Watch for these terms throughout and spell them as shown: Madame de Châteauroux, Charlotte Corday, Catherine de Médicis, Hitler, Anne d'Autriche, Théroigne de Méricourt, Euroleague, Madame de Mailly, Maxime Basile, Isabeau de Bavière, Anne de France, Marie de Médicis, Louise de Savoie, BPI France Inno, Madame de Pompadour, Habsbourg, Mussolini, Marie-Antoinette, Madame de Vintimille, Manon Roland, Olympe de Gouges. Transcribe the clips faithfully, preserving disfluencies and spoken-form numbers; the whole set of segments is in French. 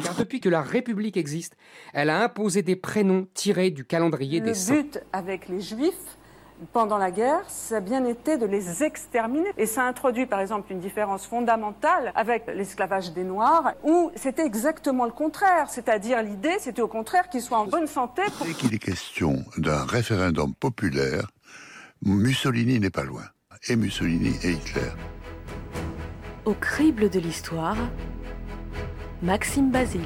car depuis que la République existe, elle a imposé des prénoms tirés du calendrier des saints. Le but avec les Juifs, pendant la guerre, ça a bien été de les exterminer. Et ça introduit par exemple une différence fondamentale avec l'esclavage des Noirs, où c'était exactement le contraire. C'est-à-dire l'idée, c'était au contraire qu'ils soient en bonne santé. Pour... Dès qu'il est question d'un référendum populaire, Mussolini n'est pas loin. Et Mussolini et Hitler. Au crible de l'histoire, Maxime Basile.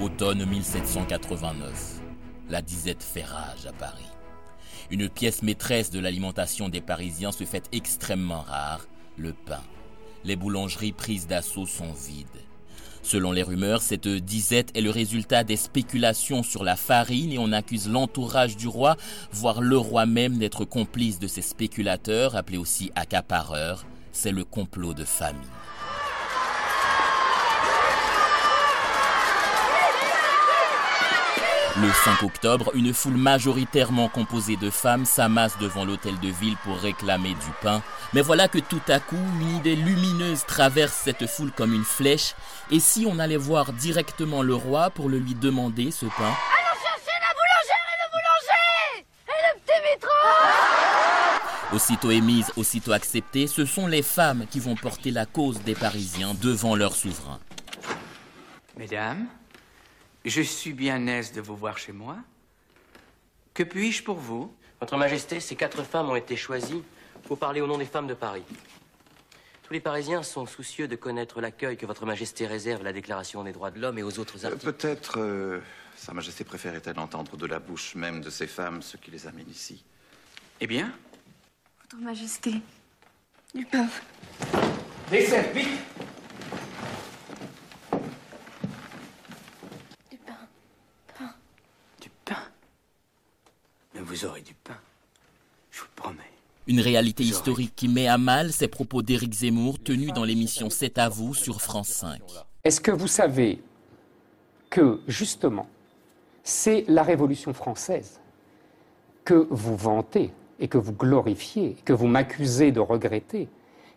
Automne mille sept cent quatre-vingt-neuf, la disette fait rage à Paris. Une pièce maîtresse de l'alimentation des Parisiens se fait extrêmement rare, le pain. Les boulangeries prises d'assaut sont vides. Selon les rumeurs, cette disette est le résultat des spéculations sur la farine et on accuse l'entourage du roi, voire le roi même, d'être complice de ces spéculateurs, appelés aussi accapareurs. C'est le complot de famille. Le cinq octobre, une foule majoritairement composée de femmes s'amasse devant l'hôtel de ville pour réclamer du pain. Mais voilà que tout à coup, une idée lumineuse traverse cette foule comme une flèche. Et si on allait voir directement le roi pour le lui demander, ce pain ? Allons chercher la boulangère et le boulanger ! Et le petit mitron ! Aussitôt émise, aussitôt acceptée, ce sont les femmes qui vont porter la cause des Parisiens devant leur souverain. Mesdames, je suis bien aise de vous voir chez moi. Que puis-je pour vous ? Votre Majesté, ces quatre femmes ont été choisies pour parler au nom des femmes de Paris. Tous les Parisiens sont soucieux de connaître l'accueil que Votre Majesté réserve à la Déclaration des droits de l'homme et aux autres articles. Euh, peut-être euh, Sa Majesté préférait-elle entendre de la bouche même de ces femmes ce qui les amène ici. Eh bien ? Votre Majesté, du pain. Les serfs, vite ! Vous aurez du pain, je vous promets. Une réalité historique qui met à mal ces propos d'Éric Zemmour tenus dans l'émission C'est à vous sur France cinq. Est-ce que vous savez que, justement, c'est la Révolution française que vous vantez et que vous glorifiez, que vous m'accusez de regretter,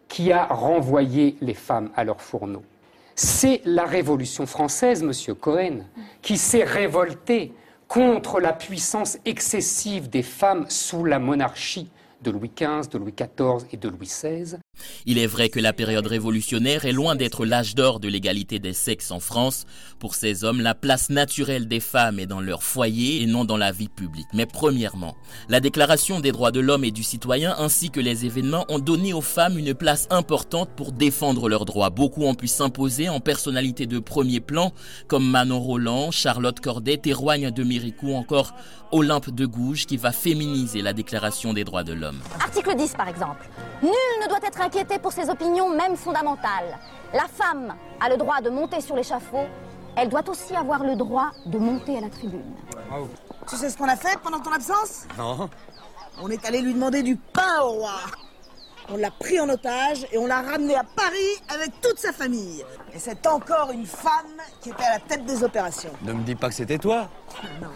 qui a renvoyé les femmes à leurs fourneaux ? C'est la Révolution française, monsieur Cohen, qui s'est révoltée contre la puissance excessive des femmes sous la monarchie de Louis quinze, de Louis quatorze et de Louis seize. Il est vrai que la période révolutionnaire est loin d'être l'âge d'or de l'égalité des sexes en France. Pour ces hommes, la place naturelle des femmes est dans leur foyer et non dans la vie publique. Mais premièrement, la Déclaration des droits de l'homme et du citoyen ainsi que les événements ont donné aux femmes une place importante pour défendre leurs droits. Beaucoup ont pu s'imposer en personnalités de premier plan, comme Manon Roland, Charlotte Corday, Théroigne de Méricourt, encore Olympe de Gouges, qui va féminiser la Déclaration des droits de l'homme. Article dix par exemple. Nul ne doit être inquiété pour ses opinions, même fondamentales. La femme a le droit de monter sur l'échafaud, elle doit aussi avoir le droit de monter à la tribune. Bravo. Tu sais ce qu'on a fait pendant ton absence ? Non. On est allé lui demander du pain au roi. On l'a pris en otage et on l'a ramené à Paris avec toute sa famille. Et c'est encore une femme qui était à la tête des opérations. Ne me dis pas que c'était toi. Non.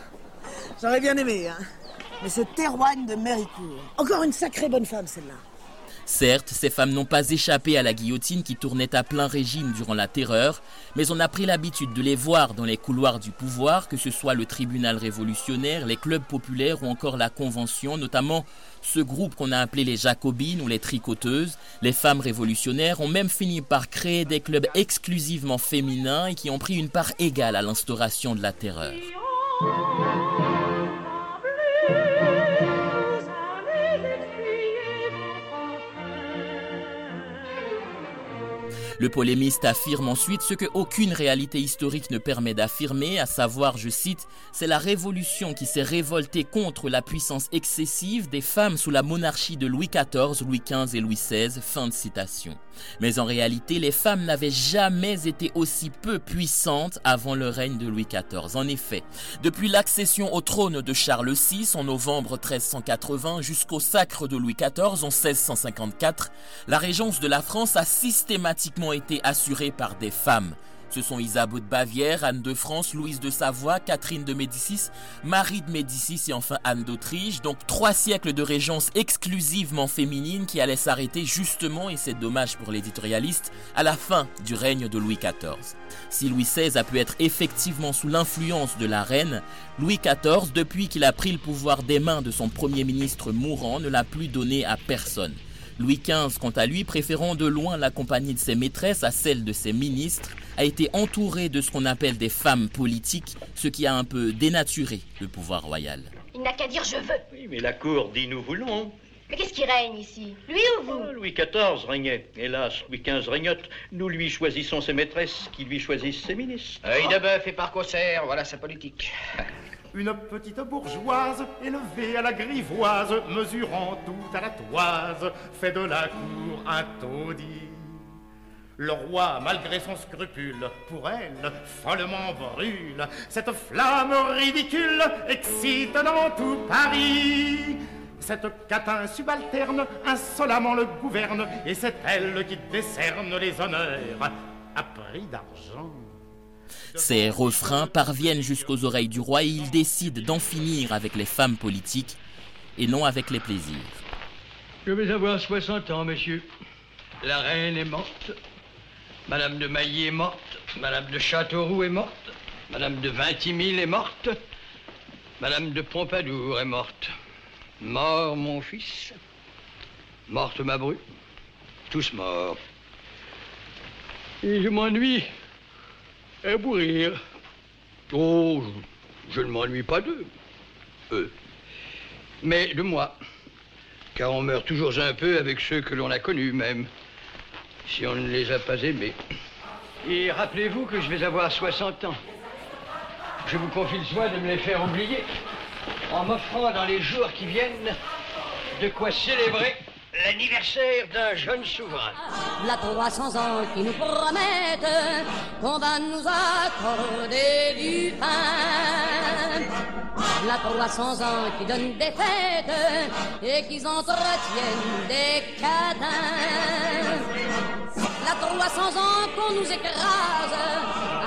J'aurais bien aimé, hein. Mais c'est Théroigne de Méricourt. Encore une sacrée bonne femme, celle-là. Certes, ces femmes n'ont pas échappé à la guillotine qui tournait à plein régime durant la Terreur, mais on a pris l'habitude de les voir dans les couloirs du pouvoir, que ce soit le tribunal révolutionnaire, les clubs populaires ou encore la Convention, notamment ce groupe qu'on a appelé les Jacobines ou les Tricoteuses. Les femmes révolutionnaires ont même fini par créer des clubs exclusivement féminins et qui ont pris une part égale à l'instauration de la Terreur. Le polémiste affirme ensuite ce que aucune réalité historique ne permet d'affirmer, à savoir, je cite, « C'est la Révolution qui s'est révoltée contre la puissance excessive des femmes sous la monarchie de Louis quatorze, Louis quinze et Louis seize. » Fin de citation. Mais en réalité, les femmes n'avaient jamais été aussi peu puissantes avant le règne de Louis quatorze. En effet, depuis l'accession au trône de Charles six en novembre treize cent quatre-vingts jusqu'au sacre de Louis quatorze en seize cent cinquante-quatre, la régence de la France a systématiquement été assurée par des femmes. Ce sont Isabeau de Bavière, Anne de France, Louise de Savoie, Catherine de Médicis, Marie de Médicis et enfin Anne d'Autriche. Donc trois siècles de régence exclusivement féminine qui allaient s'arrêter justement, et c'est dommage pour l'éditorialiste, à la fin du règne de Louis quatorze. Si Louis seize a pu être effectivement sous l'influence de la reine, Louis quatorze, depuis qu'il a pris le pouvoir des mains de son premier ministre mourant, ne l'a plus donné à personne. Louis quinze, quant à lui, préférant de loin la compagnie de ses maîtresses à celle de ses ministres, a été entouré de ce qu'on appelle des femmes politiques, ce qui a un peu dénaturé le pouvoir royal. Il n'a qu'à dire « je veux ». Oui, mais la cour dit « nous voulons ». Mais qu'est-ce qui règne ici? Lui ou vous? Oh, Louis quatorze régnait. Hélas, Louis quinze régnote. Nous lui choisissons ses maîtresses, qui lui choisissent ses ministres. Œil de bœuf et par corsaire, voilà sa politique. Une petite bourgeoise, élevée à la grivoise, mesurant tout à la toise, fait de la cour un taudis. Le roi, malgré son scrupule, pour elle, follement brûle. Cette flamme ridicule excite dans tout Paris. Cette catin subalterne insolemment le gouverne, et c'est elle qui décerne les honneurs à prix d'argent. Ces refrains parviennent jusqu'aux oreilles du roi et il décide d'en finir avec les femmes politiques et non avec les plaisirs. Je vais avoir soixante ans, messieurs. La reine est morte, Madame de Mailly est morte, Madame de Châteauroux est morte, Madame de Vintimille est morte, Madame de Pompadour est morte. Mort mon fils, morte ma bru, tous morts. Et je m'ennuie à mourir. Oh, je, je ne m'ennuie pas d'eux, eux, mais de moi, car on meurt toujours un peu avec ceux que l'on a connus même, si on ne les a pas aimés. Et rappelez-vous que je vais avoir soixante ans. Je vous confie le soin de me les faire oublier, en m'offrant dans les jours qui viennent de quoi célébrer l'anniversaire d'un jeune souverain. La trois cents ans qui nous promettent qu'on va nous accorder du pain. La trois cents ans qui donnent des fêtes et qui entretiennent des cadins. La trois cents ans qu'on nous écrase.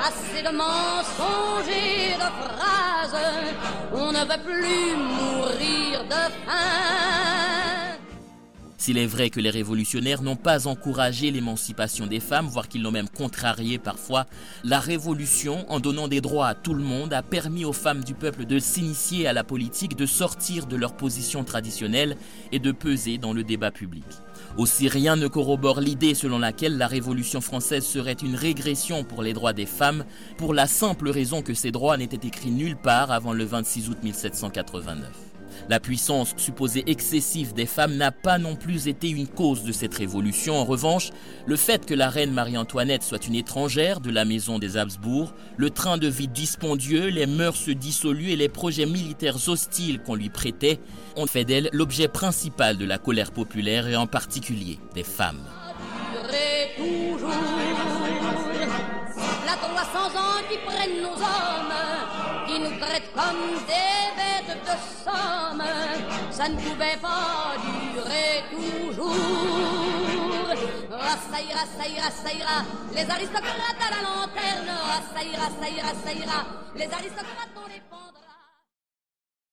Assez de mensonges et de phrases, on ne veut plus mourir de faim. S'il est vrai que les révolutionnaires n'ont pas encouragé l'émancipation des femmes, voire qu'ils l'ont même contrariée parfois, la révolution, en donnant des droits à tout le monde, a permis aux femmes du peuple de s'initier à la politique, de sortir de leur position traditionnelle et de peser dans le débat public. Aussi, rien ne corrobore l'idée selon laquelle la Révolution française serait une régression pour les droits des femmes, pour la simple raison que ces droits n'étaient écrits nulle part avant le vingt-six août mille sept cent quatre-vingt-neuf. La puissance supposée excessive des femmes n'a pas non plus été une cause de cette révolution. En revanche, le fait que la reine Marie-Antoinette soit une étrangère de la maison des Habsbourg, le train de vie dispendieux, les mœurs dissolues et les projets militaires hostiles qu'on lui prêtait ont fait d'elle l'objet principal de la colère populaire et en particulier des femmes. La trois cents ans qui prennent nos hommes, qui nous traitent comme des bêtes de somme, ça ne pouvait pas durer toujours. Ça ira, ça ira, ça ira, les aristocrates à la lanterne, ça ira, ça ira, ça ira, les aristocrates dans les pentes.